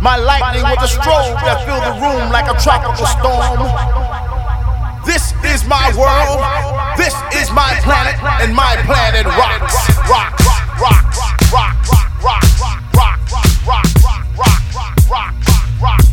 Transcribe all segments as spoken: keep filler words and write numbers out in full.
My lightning was a strobe that filled the room like a tropical storm. This is my world, this is my planet, and my planet rocks, rocks, rocks, rocks, rocks, rocks, rocks, rocks, rocks, rocks, rocks, rocks, rocks, rocks, rocks, rocks, rocks, rocks, rocks, rocks.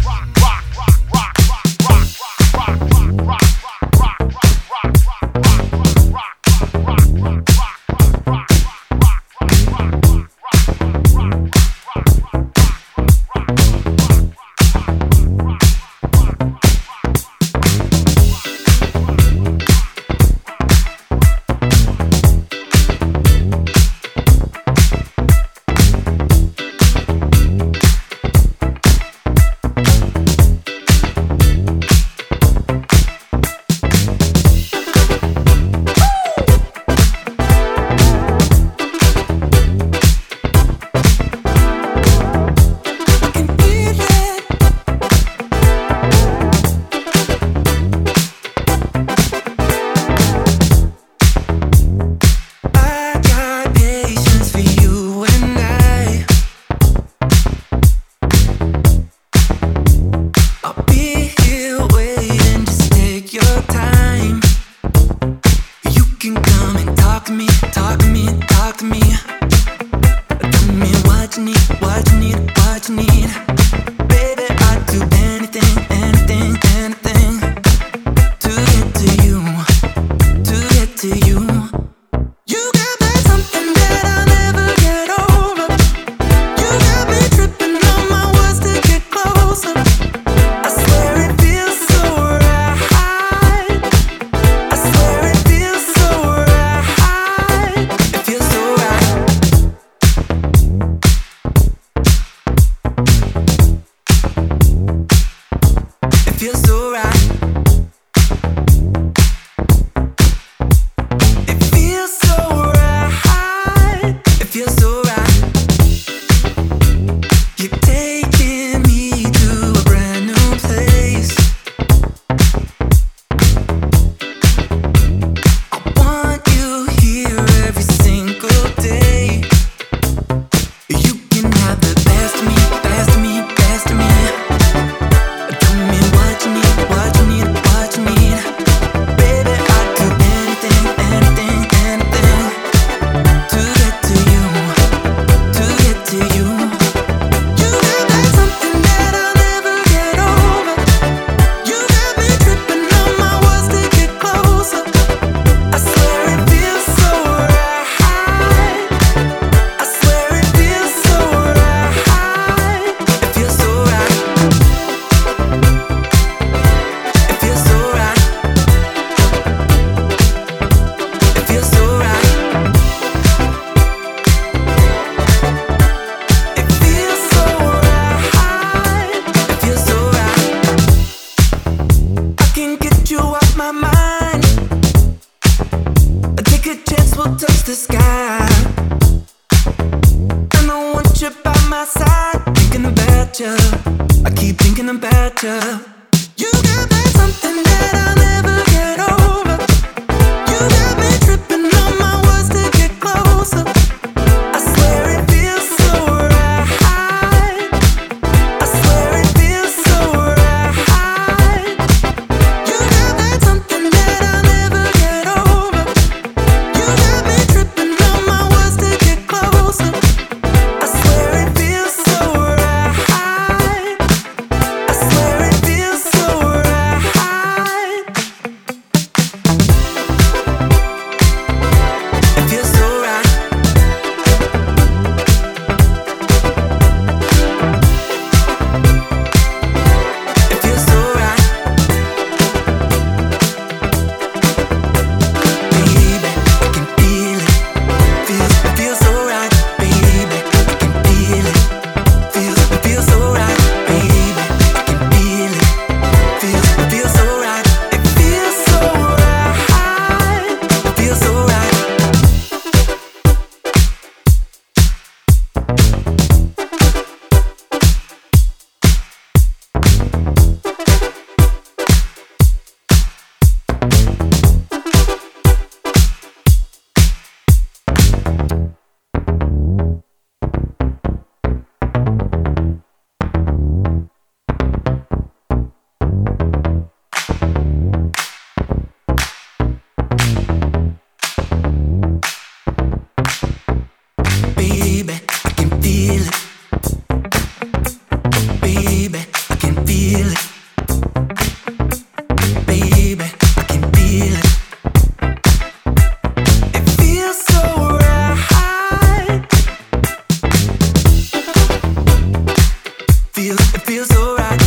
feels, it feels so right.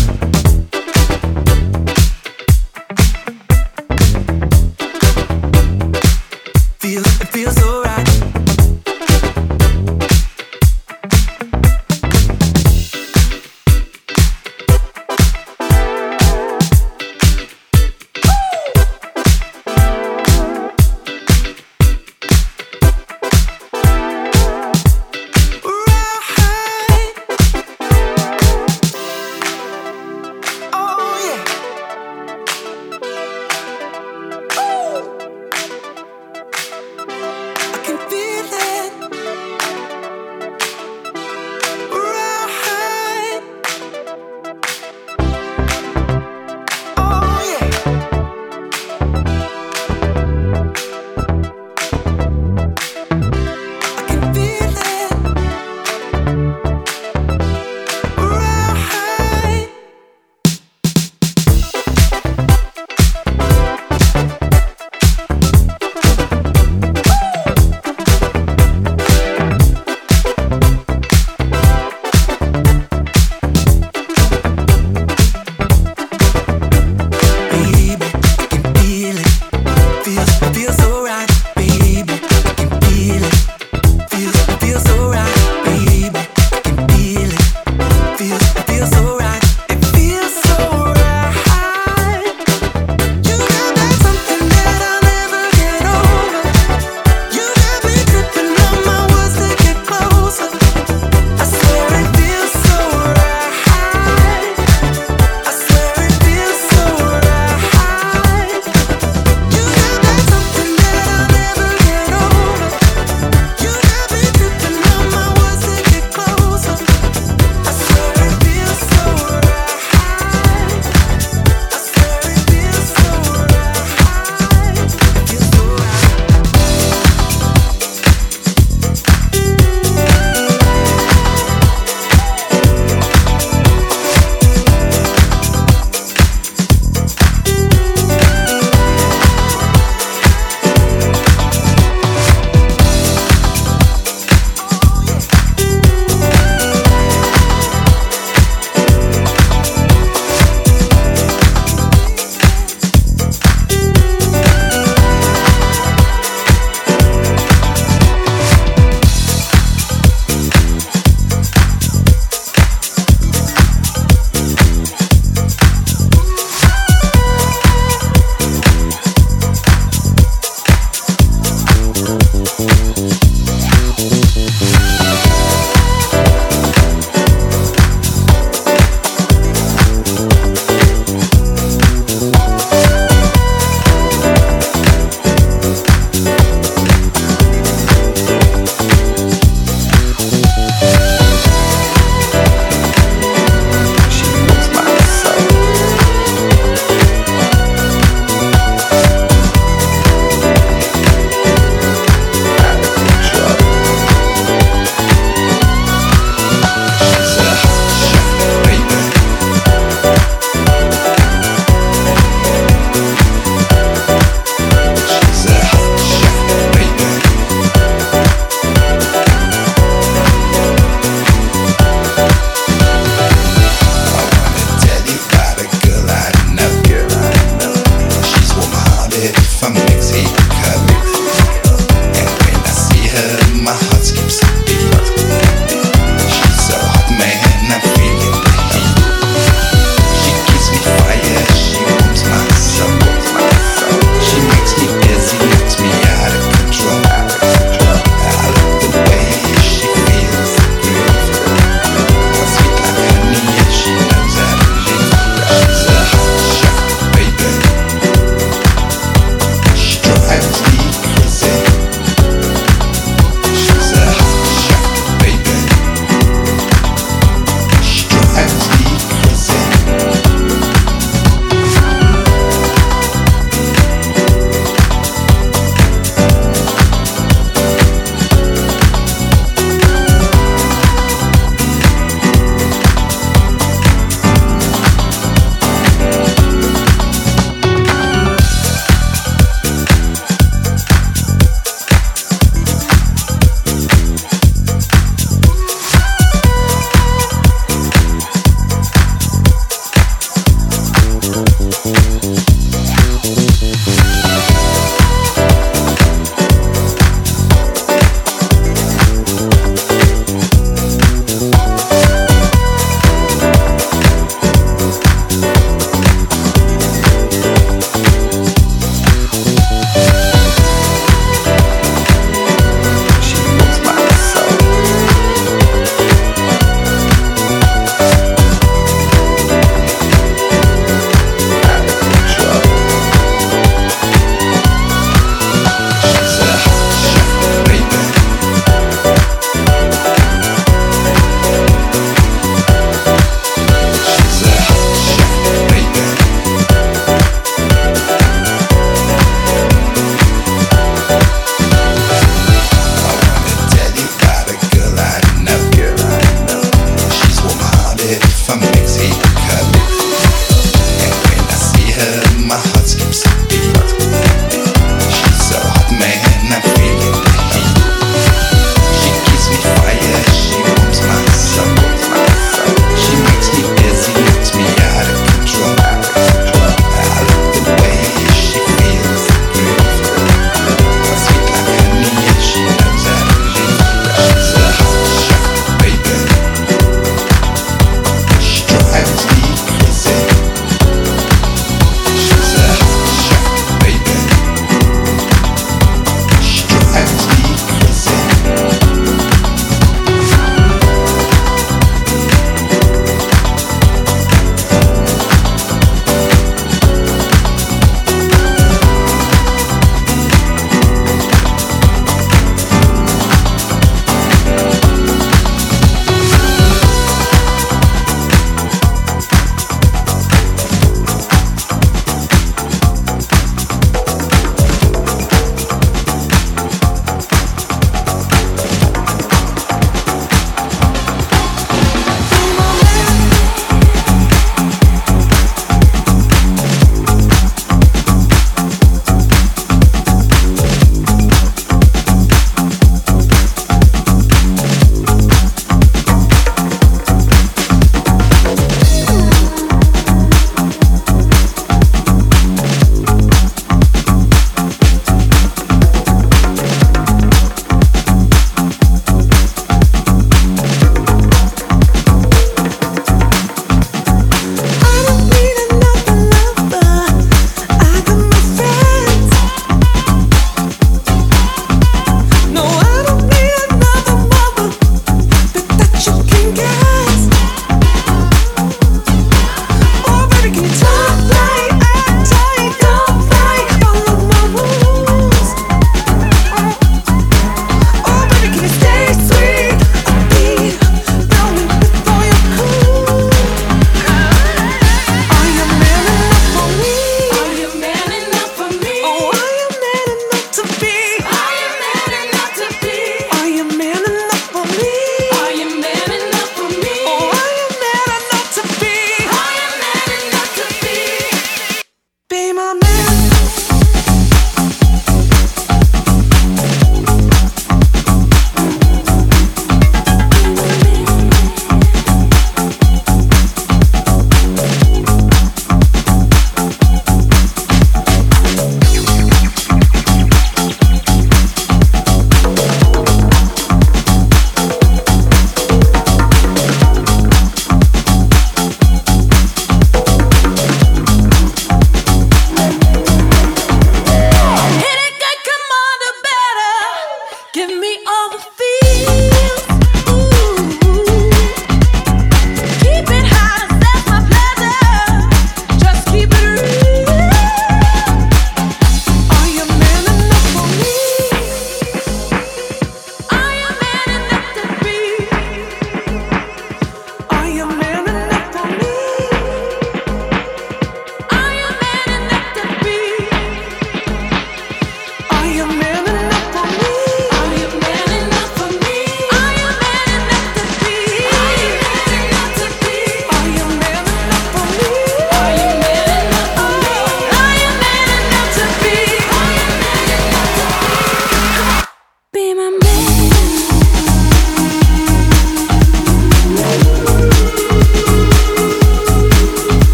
Feels, it feels so right.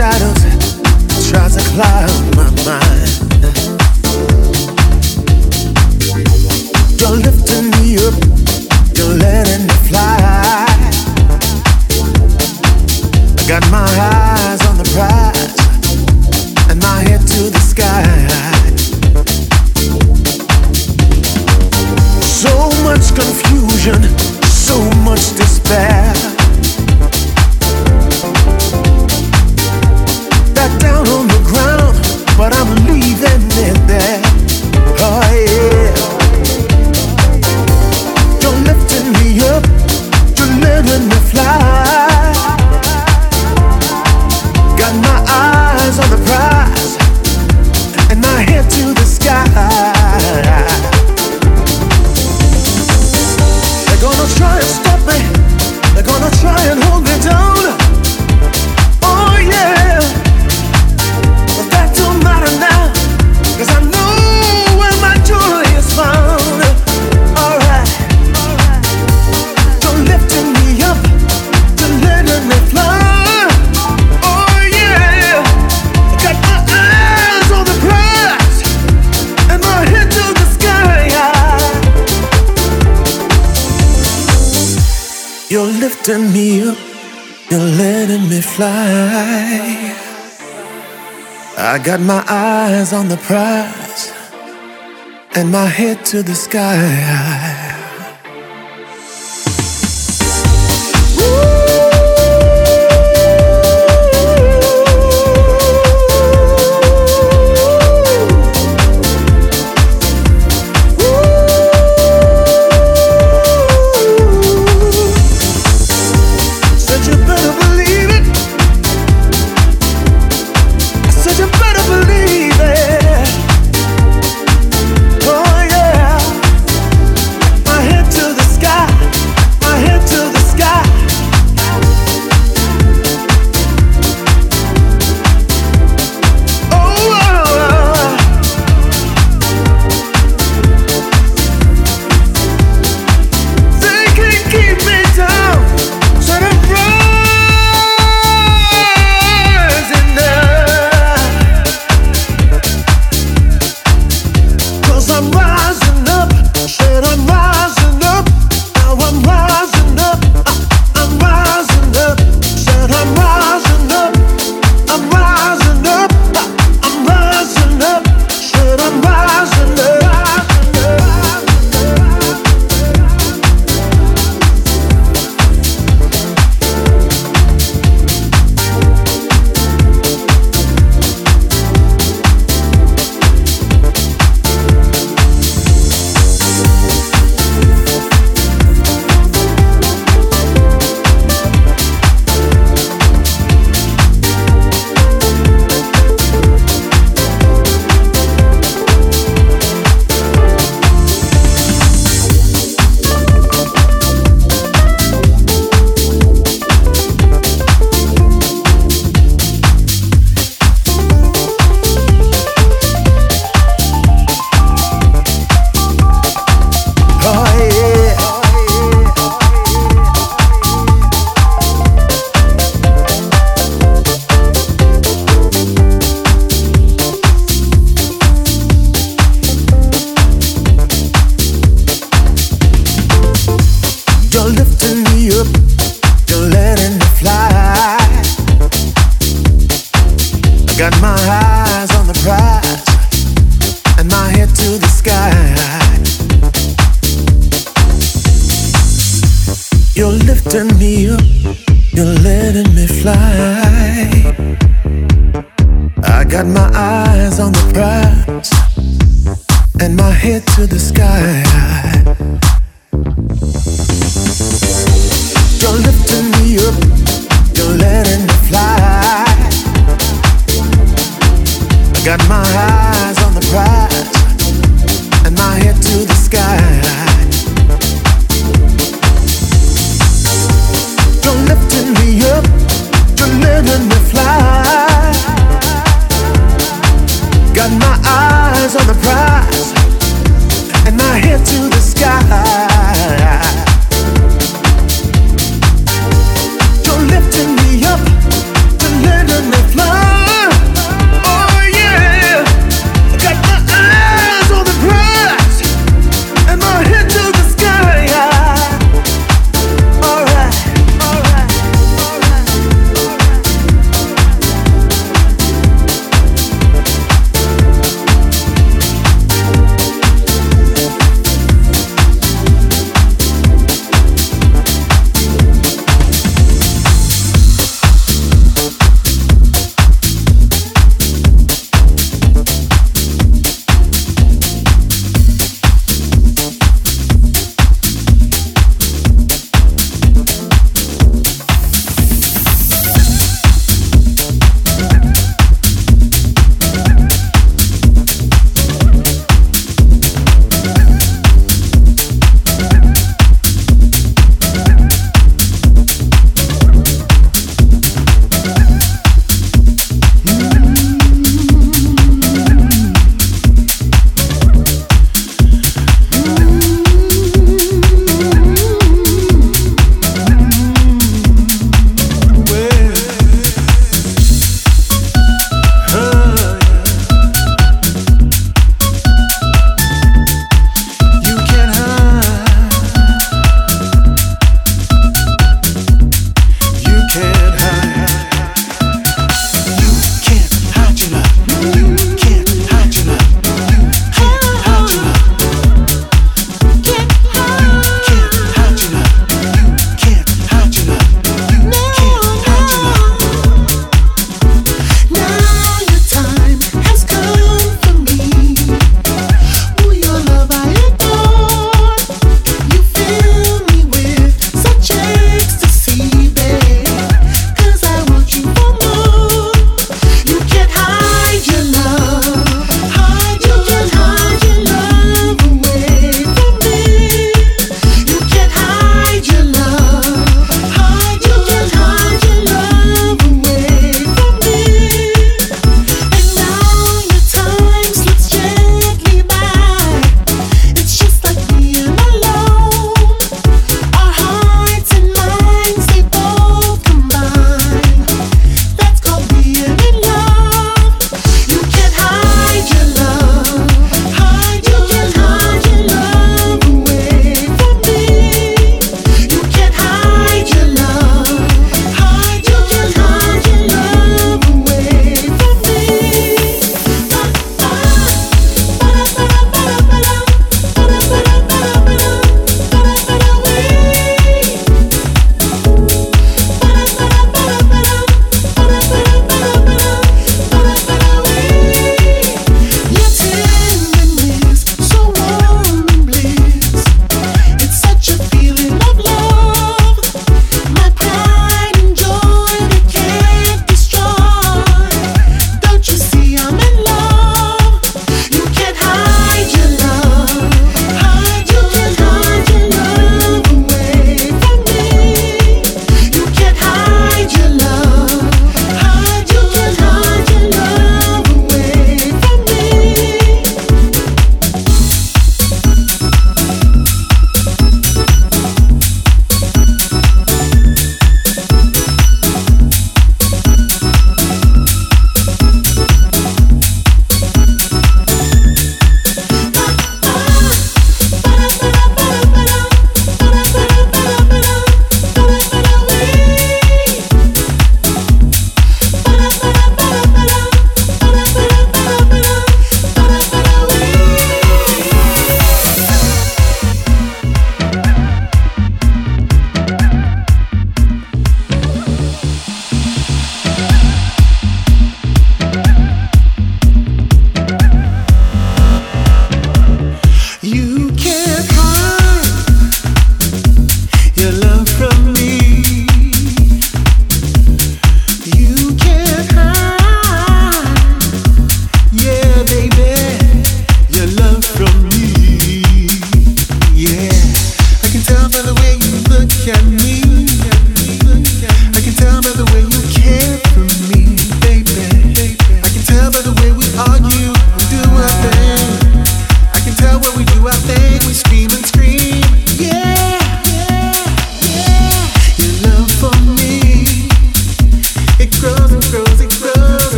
shadows tries to cloud my mind. You're lifting me up, you're letting me fly. I got my eyes on the prize and my head to the sky. So much confusion, so much despair. Back down on the ground, but I'm leaving it there. Oh yeah. You're lifting me up, you're letting me fly. Got my eyes on the prize and my head to the sky. They're gonna try and stop me, they're gonna try and hold me down. Oh yeah. You're lifting me up, you're letting me fly. I got my eyes on the prize and my head to the sky. You're lifting me up, you're letting me fly.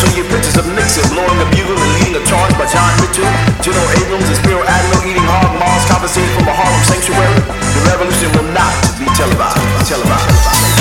show you pictures of Nixon blowing a bugle and leading a charge by John Mitchell, General Abrams and Spiro Agnew eating hog maws, compensated from a Harlem sanctuary. The revolution will not be televised. televised.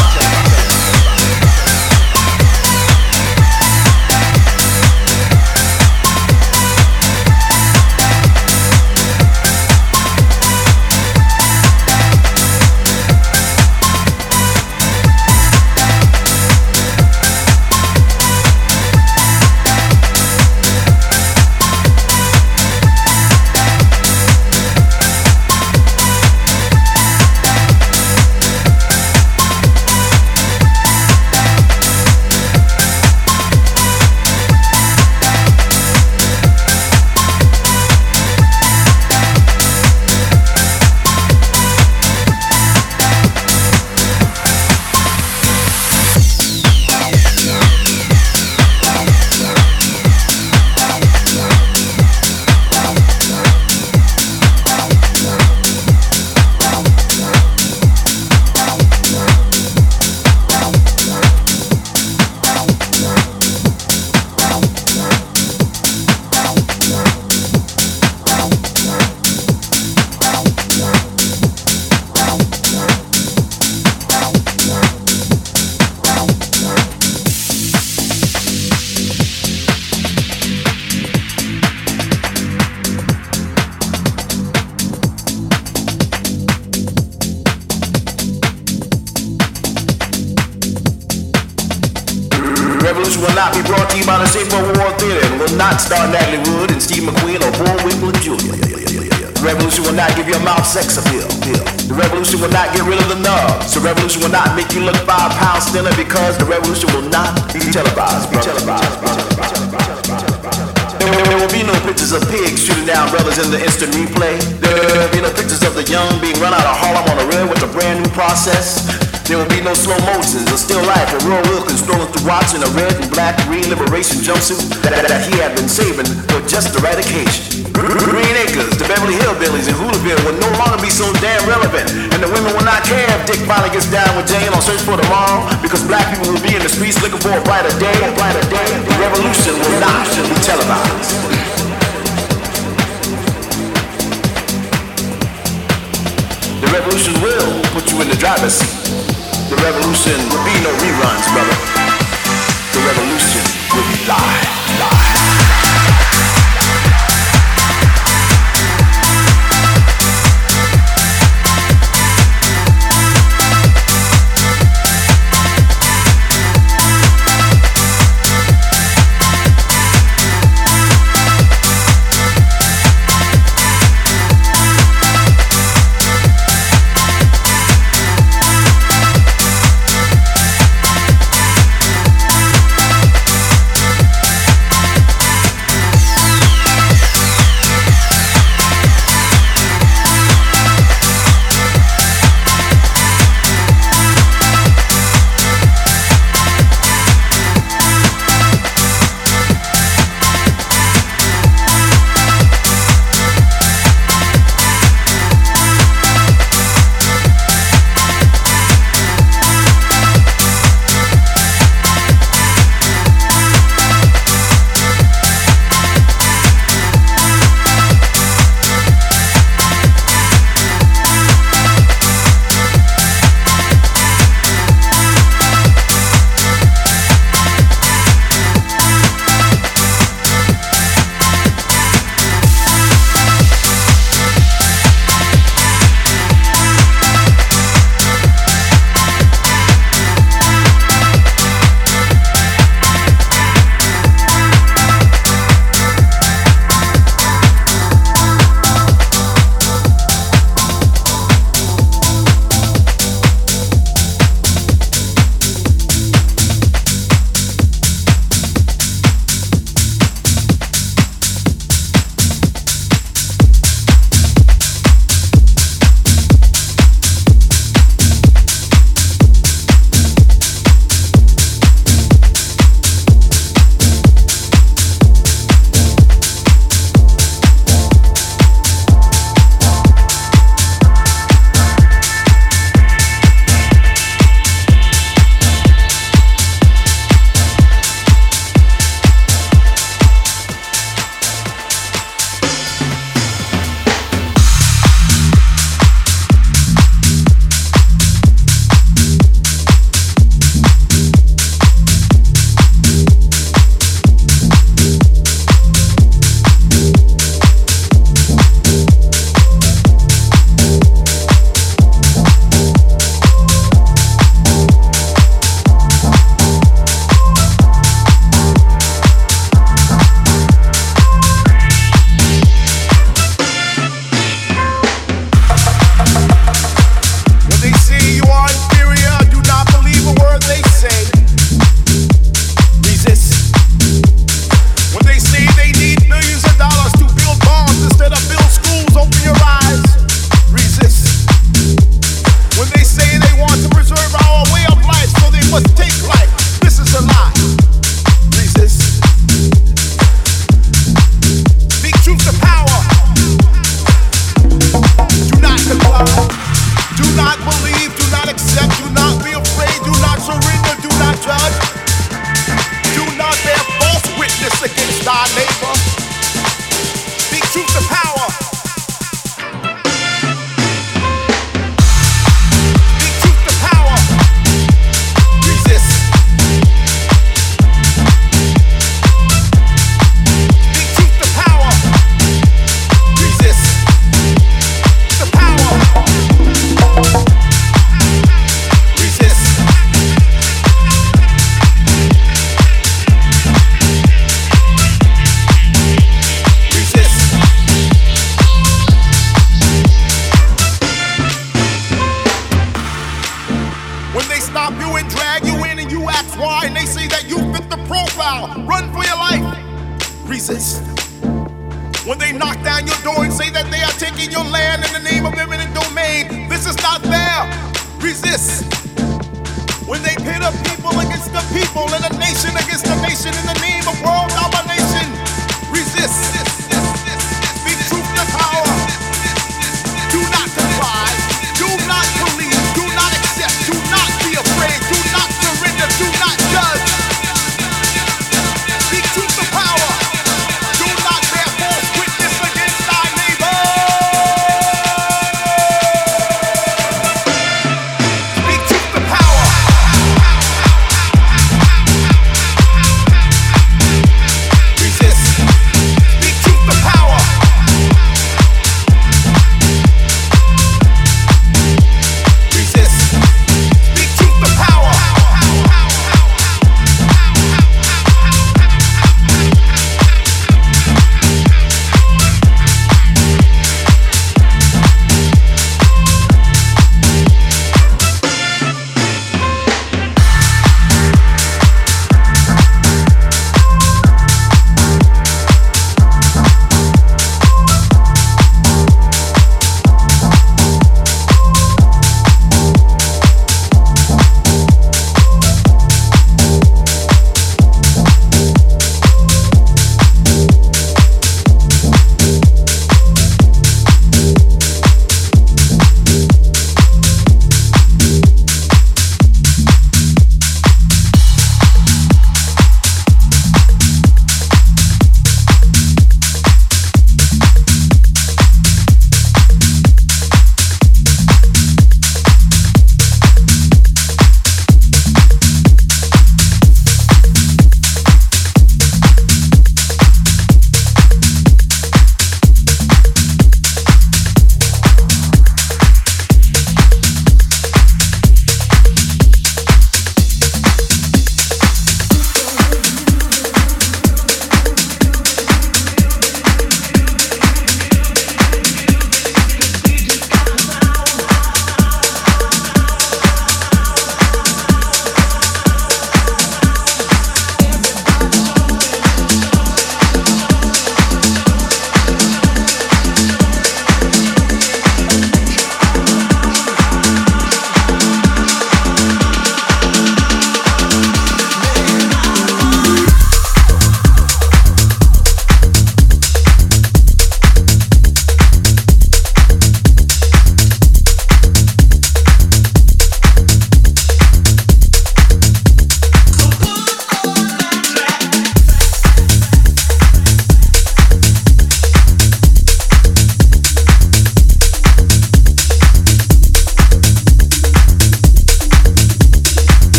Star Natalie Wood and Steve McQueen or Bullwinkle and Junior The revolution will not give your mouth sex appeal. The revolution will not get rid of the nubs. The revolution will not make you look five pounds thinner because the revolution will not be televised. Be televised. Be televised. There will be no pictures of pigs shooting down brothers in the instant replay. There will be no pictures of the young being run out of Harlem on a rail with a brand new process. There will be no slow motions or still life or Roy Wilkins strolling through watch in a red and black green liberation jumpsuit that, that, that he had been saving for just the right occasion. Green Acres, the Beverly Hillbillies, and Hoolabin will no longer be so damn relevant, and the women will not care if Dick Folly gets down with Jane on Search for Tomorrow, because black people will be in the streets looking for a brighter day, a brighter day. The revolution will not be televised. The revolution will put you in the driver's seat. The revolution will be no reruns, brother. The revolution will be live, live. reasons. When they knock down your door and say that they are taking your land in the name of eminent domain, this is not fair. Resist. When they pit up people against the people and a nation against a nation in the name of world domination, resist. Be true to power. Do not comply. Do not believe. Do not accept. Do not be afraid. Do not surrender. Do not judge. Be true to power. We'll be right back.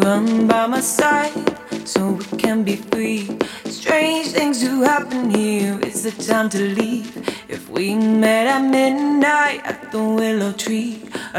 run by my side so we can be free. Strange things do happen here, it's the time to leave. If we met at midnight at the willow tree,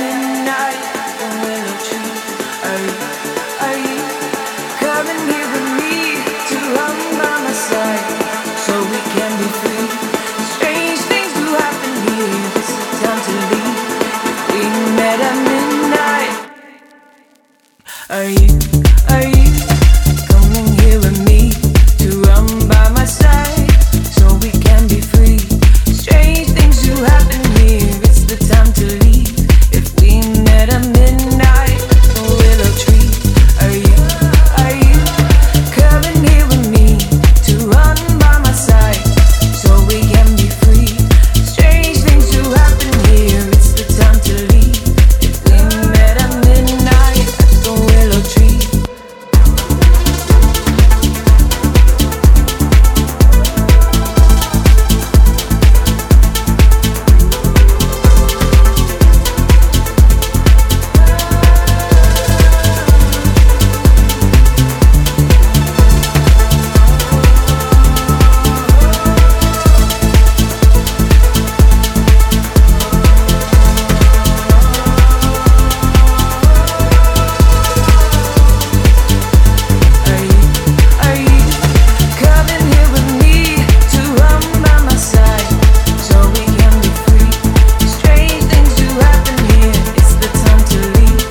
midnight at the willow tree, are you, are you coming here with me to run by my side so we can be free? Strange things do happen here, it's the time to leave. If we met at midnight, are you, are you coming here with me to run by my side so we can be free? Strange things do happen here, it's the time to leave. If we met at midnight at the willow tree, are you, are you coming here with me to run by my side so we can be free? Strange things do happen here, it's the time to leave. If we met at midnight at the willow tree. Are you, are you coming here with me to run by my side so we can be free? Strange things do happen here, it's the time to leave. If we met at midnight at the willow tree, are you, are you coming here with me to run by my side so we can be free? Strange things do happen here, it's the time to leave.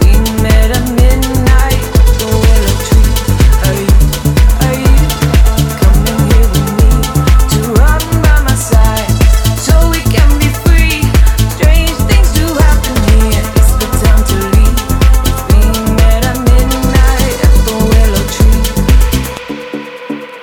If we met at midnight at the willow tree. Deep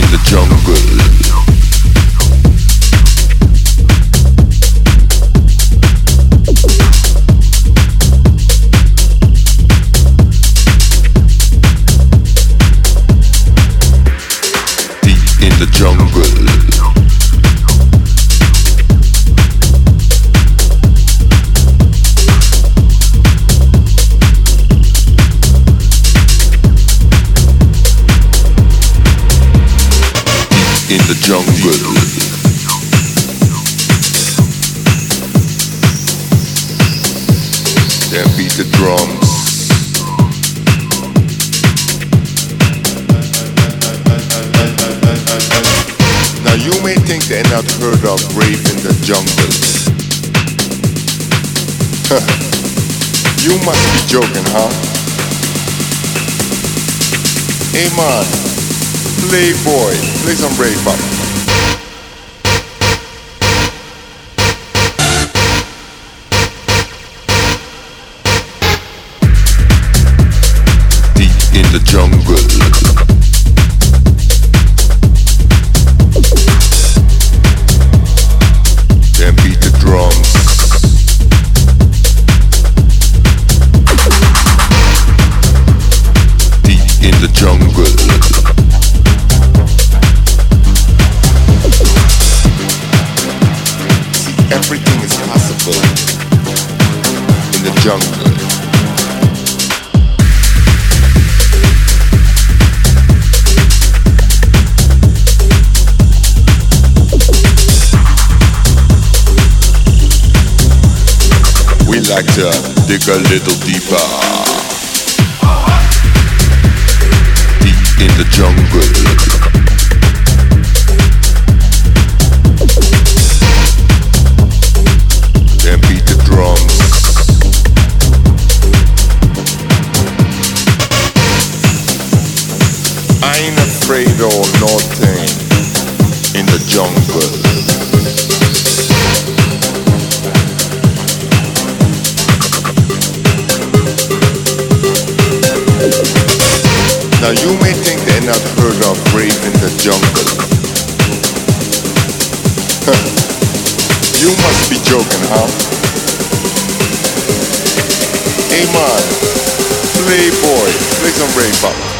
in the jungle. Deep in the jungle. In the jungle. There beat the drums. Now you may think they're not heard of rave in the jungle. You must be joking, huh? Hey man, Playboy, play some rave up. jungle. Like to dig a little deeper, deep in the jungle, then beat the drums, I ain't afraid of nothing in the jungle. Now you may think they're not heard of brave in the jungle. You must be joking, huh? Hey man, play boy, play some brave pop.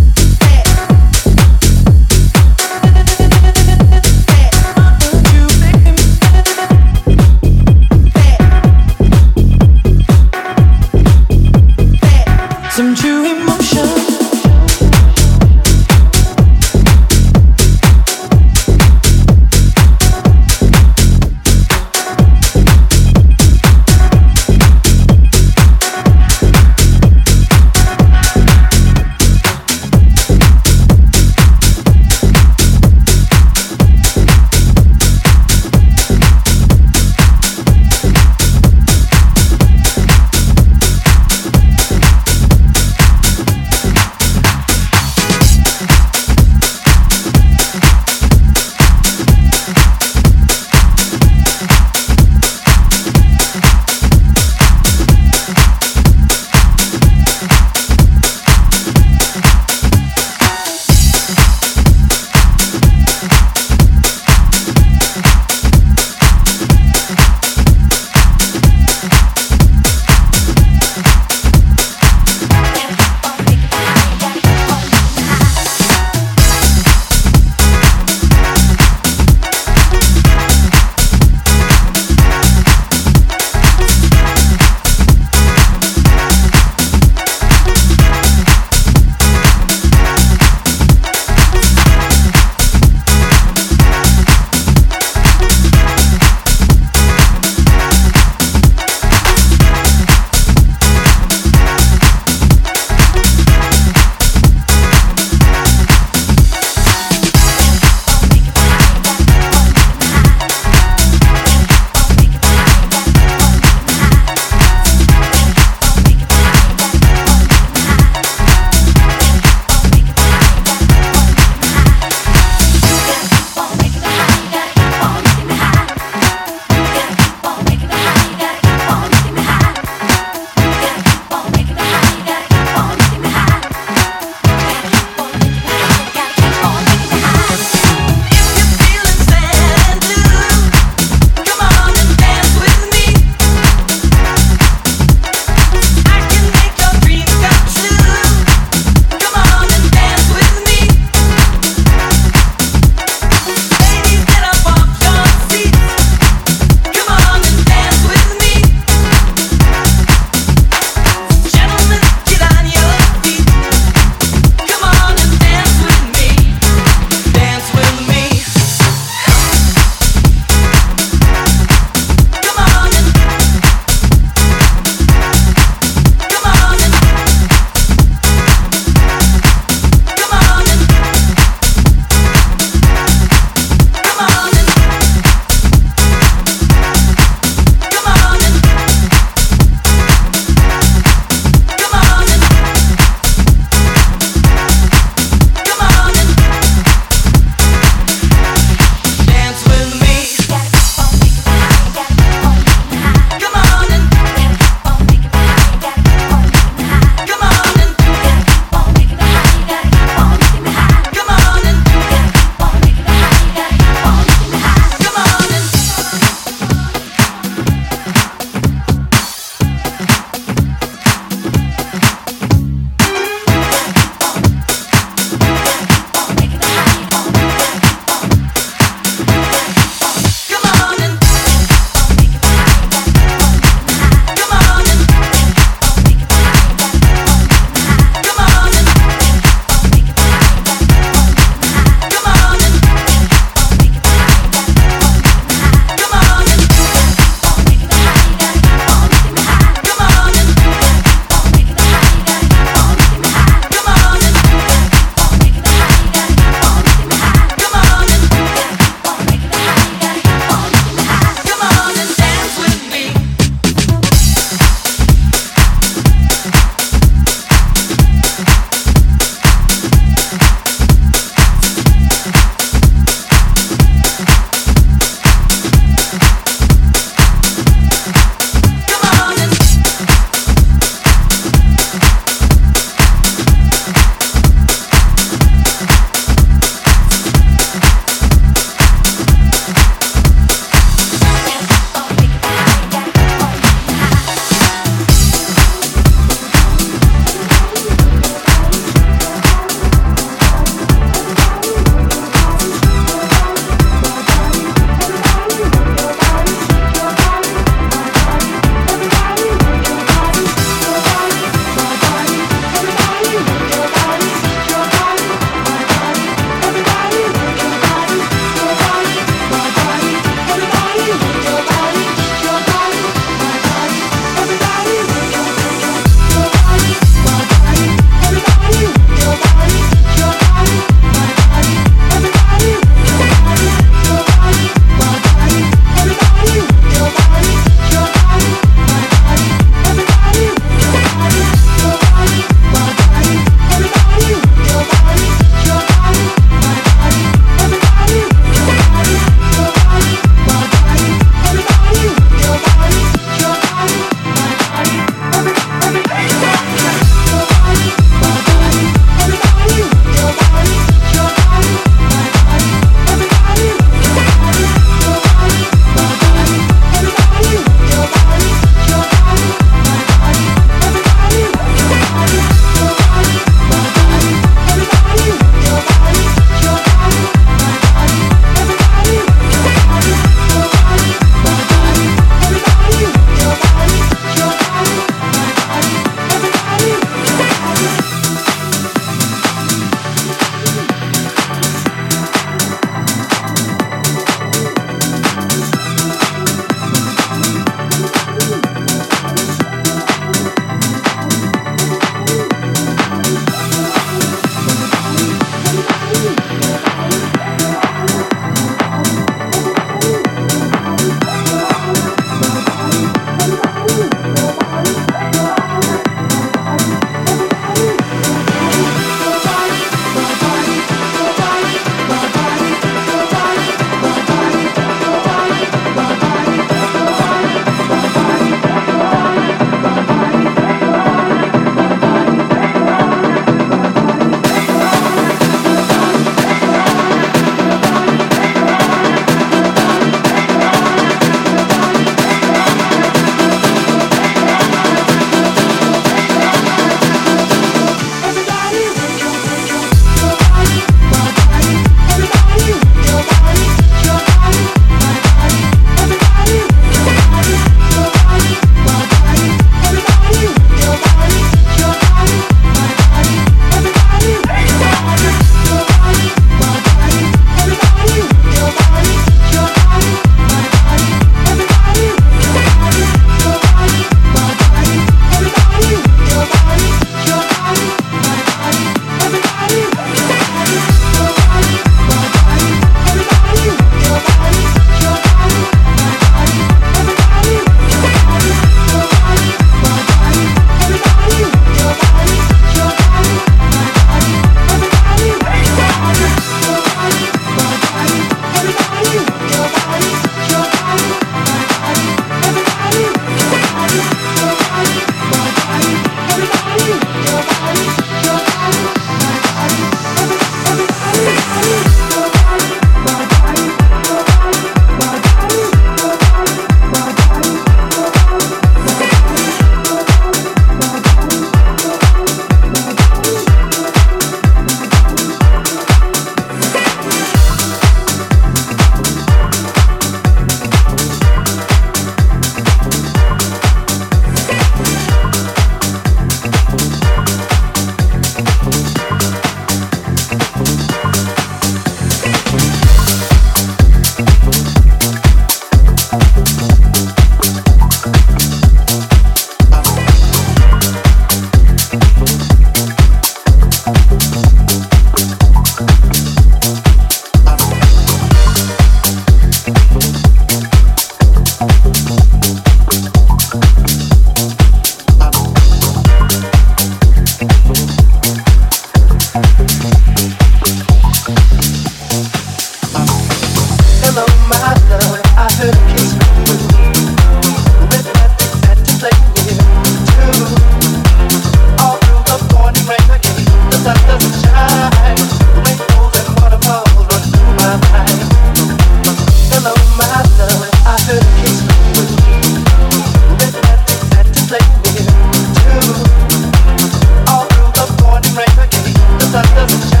Thank you.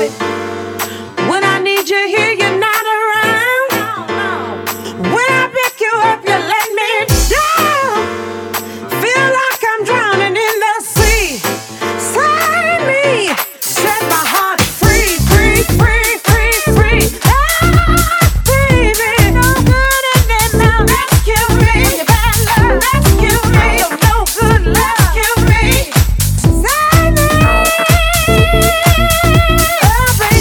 it. When I need you here, you're not around. When I pick you up, you let me down. Feel like I'm drowning in the sea. Save me, set my heart free, free, free, free, free. Oh, baby, no good in it now. Rescue me, you better rescue me. You're no good, rescue me. Save me. Oh, baby.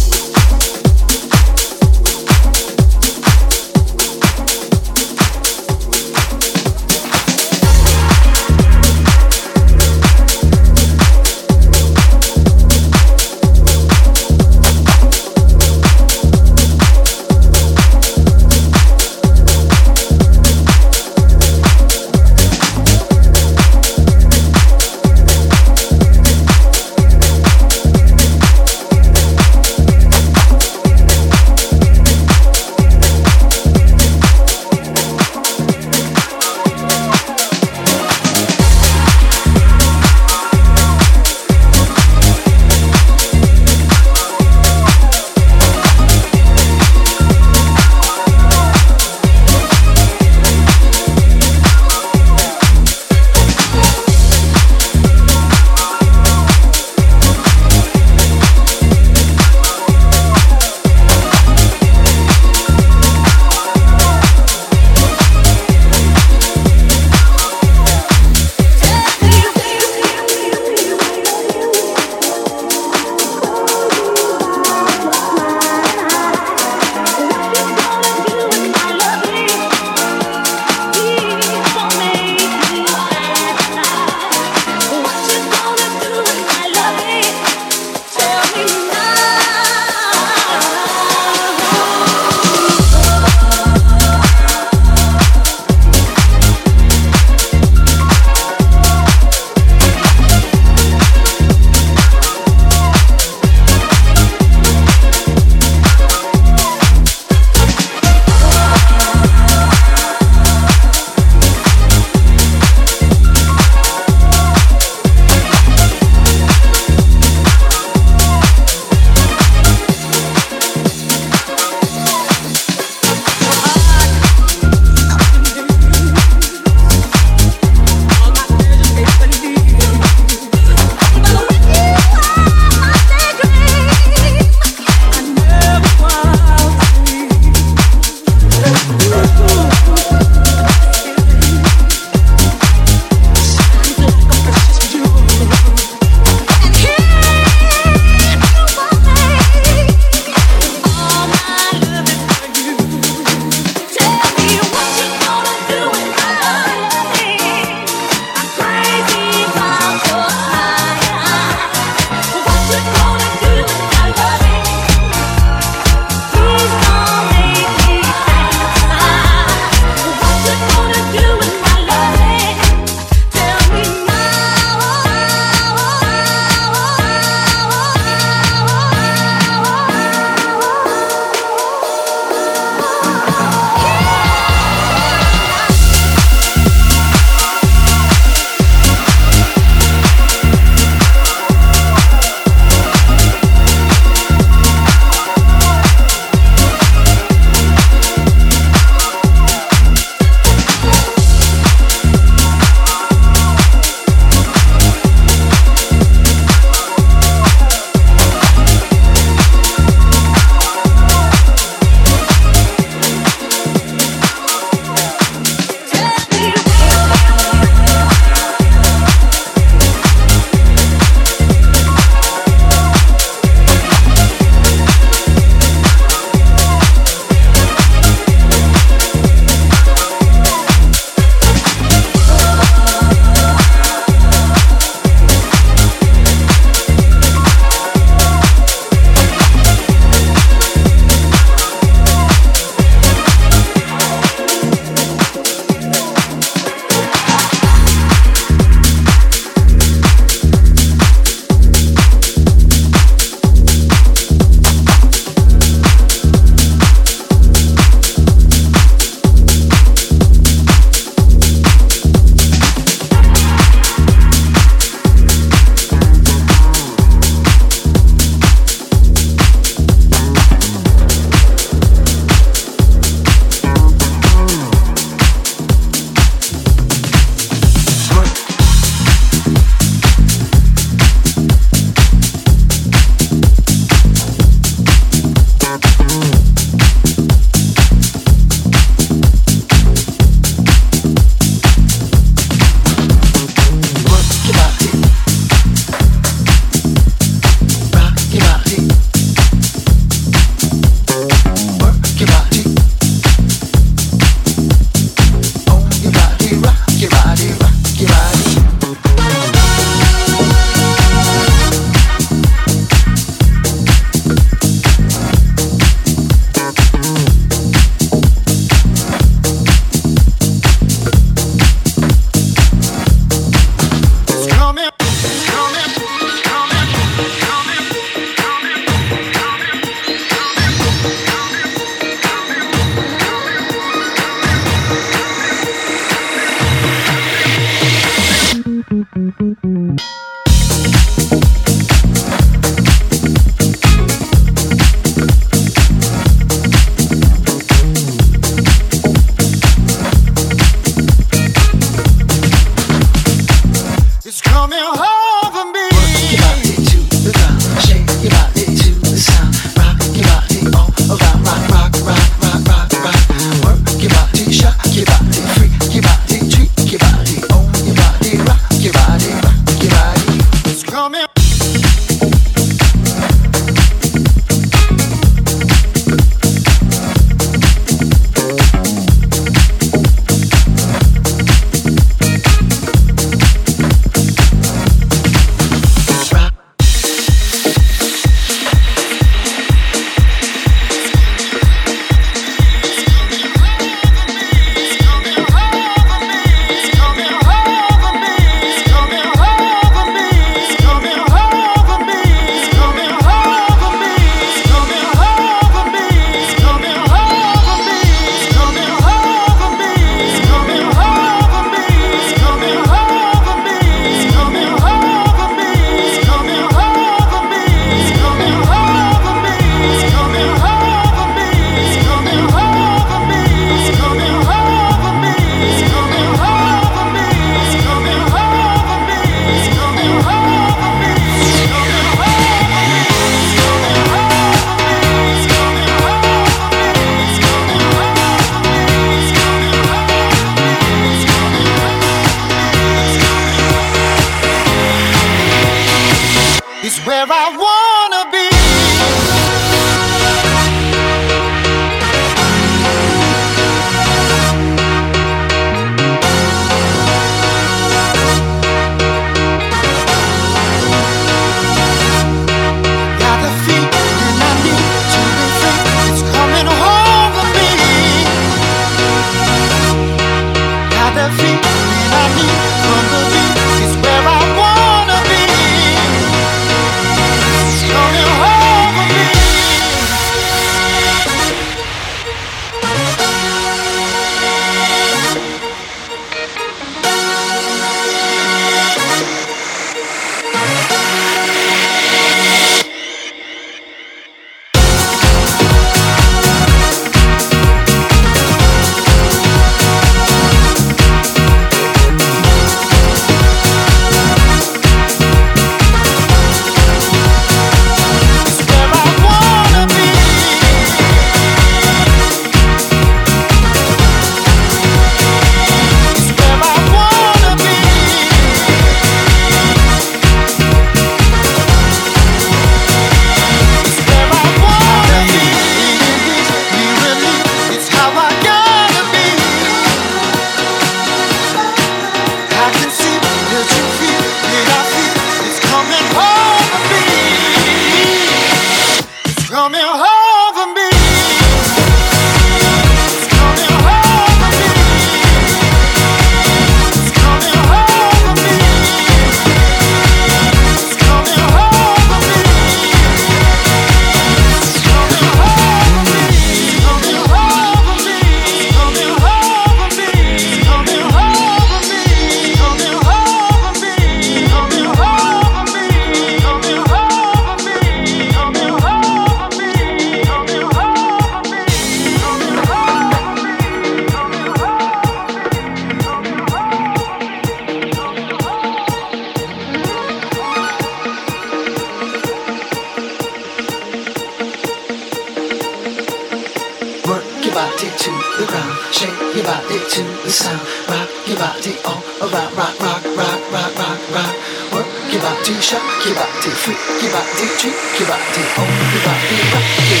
body to the ground, shake your body to the sound, rock your body all around, rock, rock, rock, rock, rock, rock, work your body, shock your body, freak your body, trick your body, own your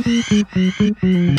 body, rock your body. Yeah.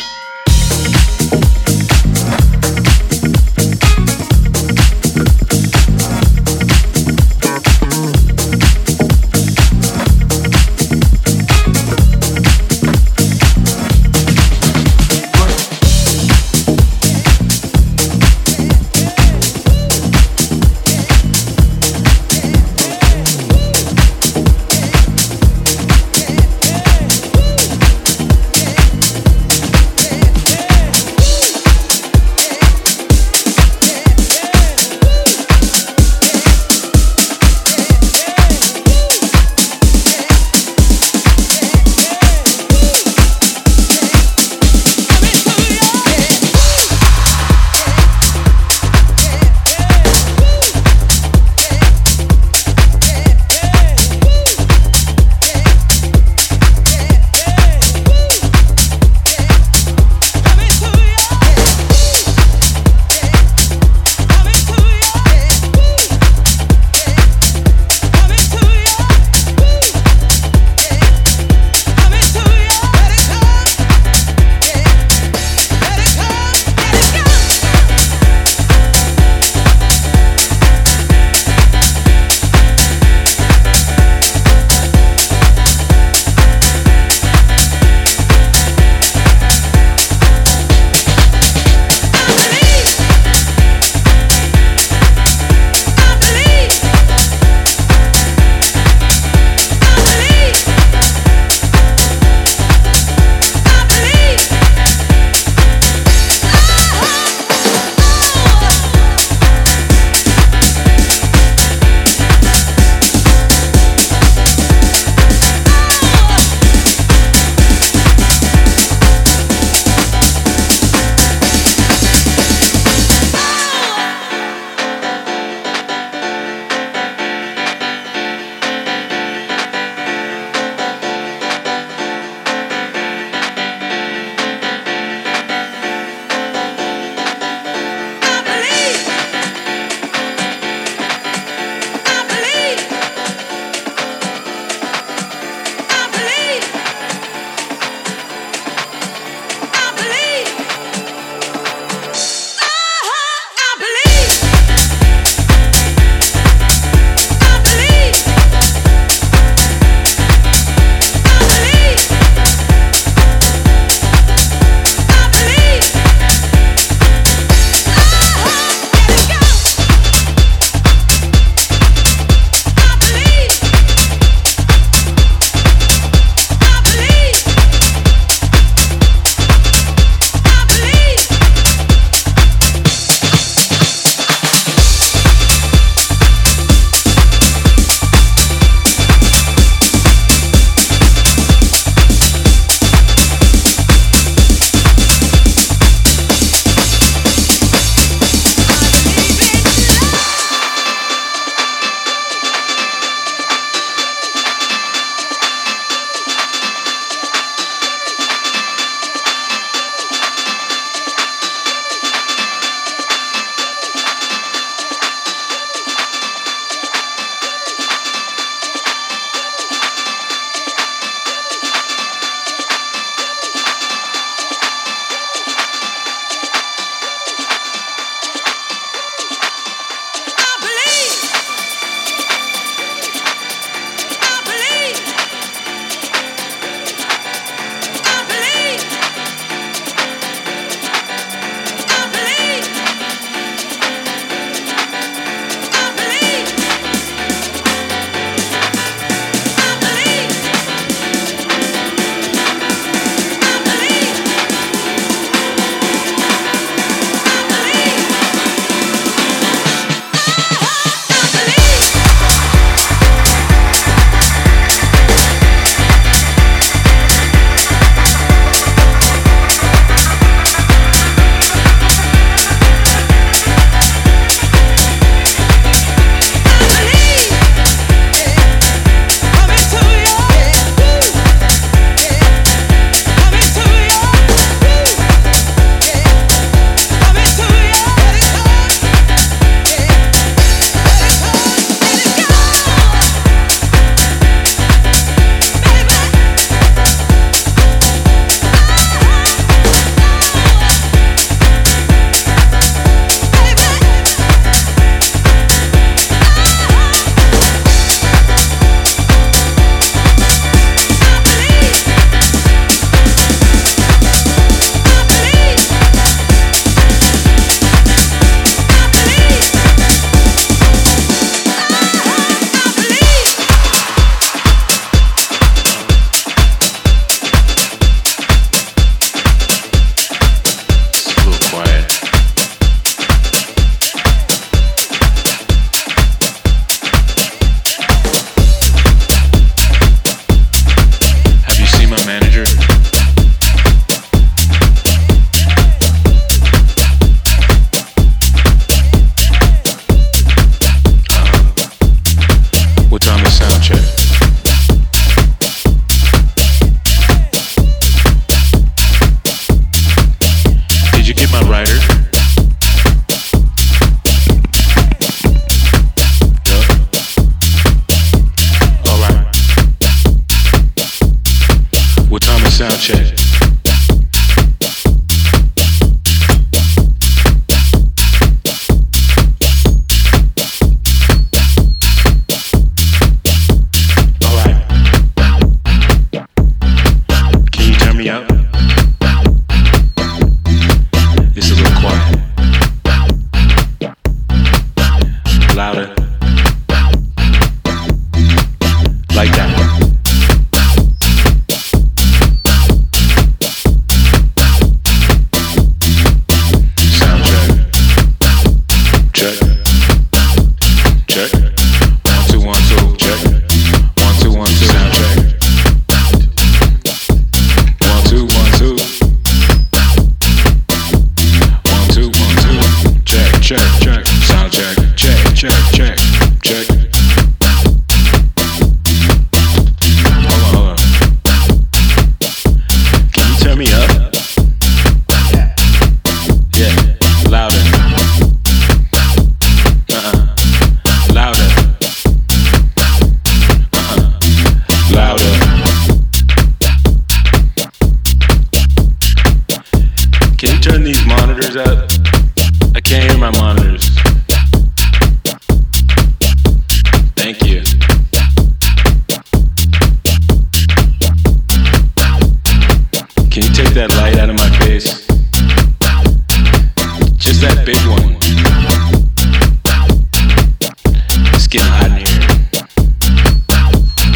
Can you turn these monitors up? I can't hear my monitors. Thank you. Can you take that light out of my face? Just that big one. It's getting hot in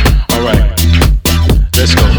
here. Alright, let's go.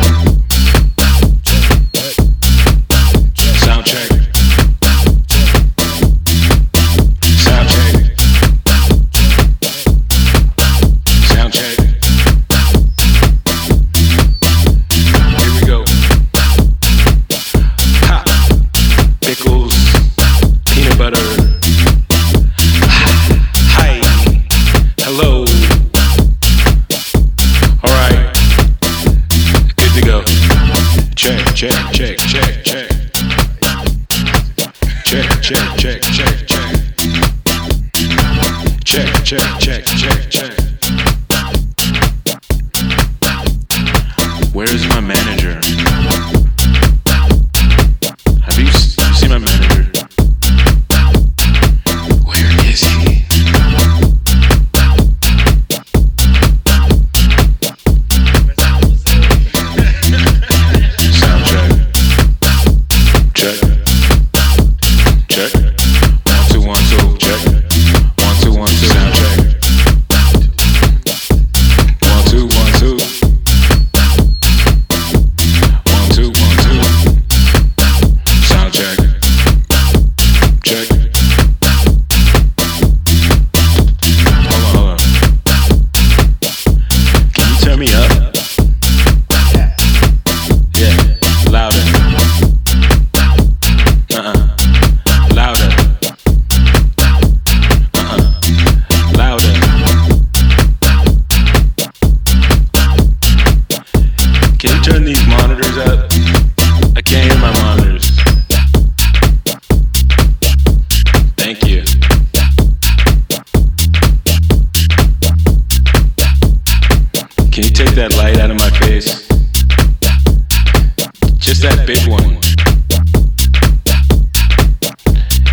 Just that big one.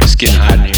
It's getting hot in here.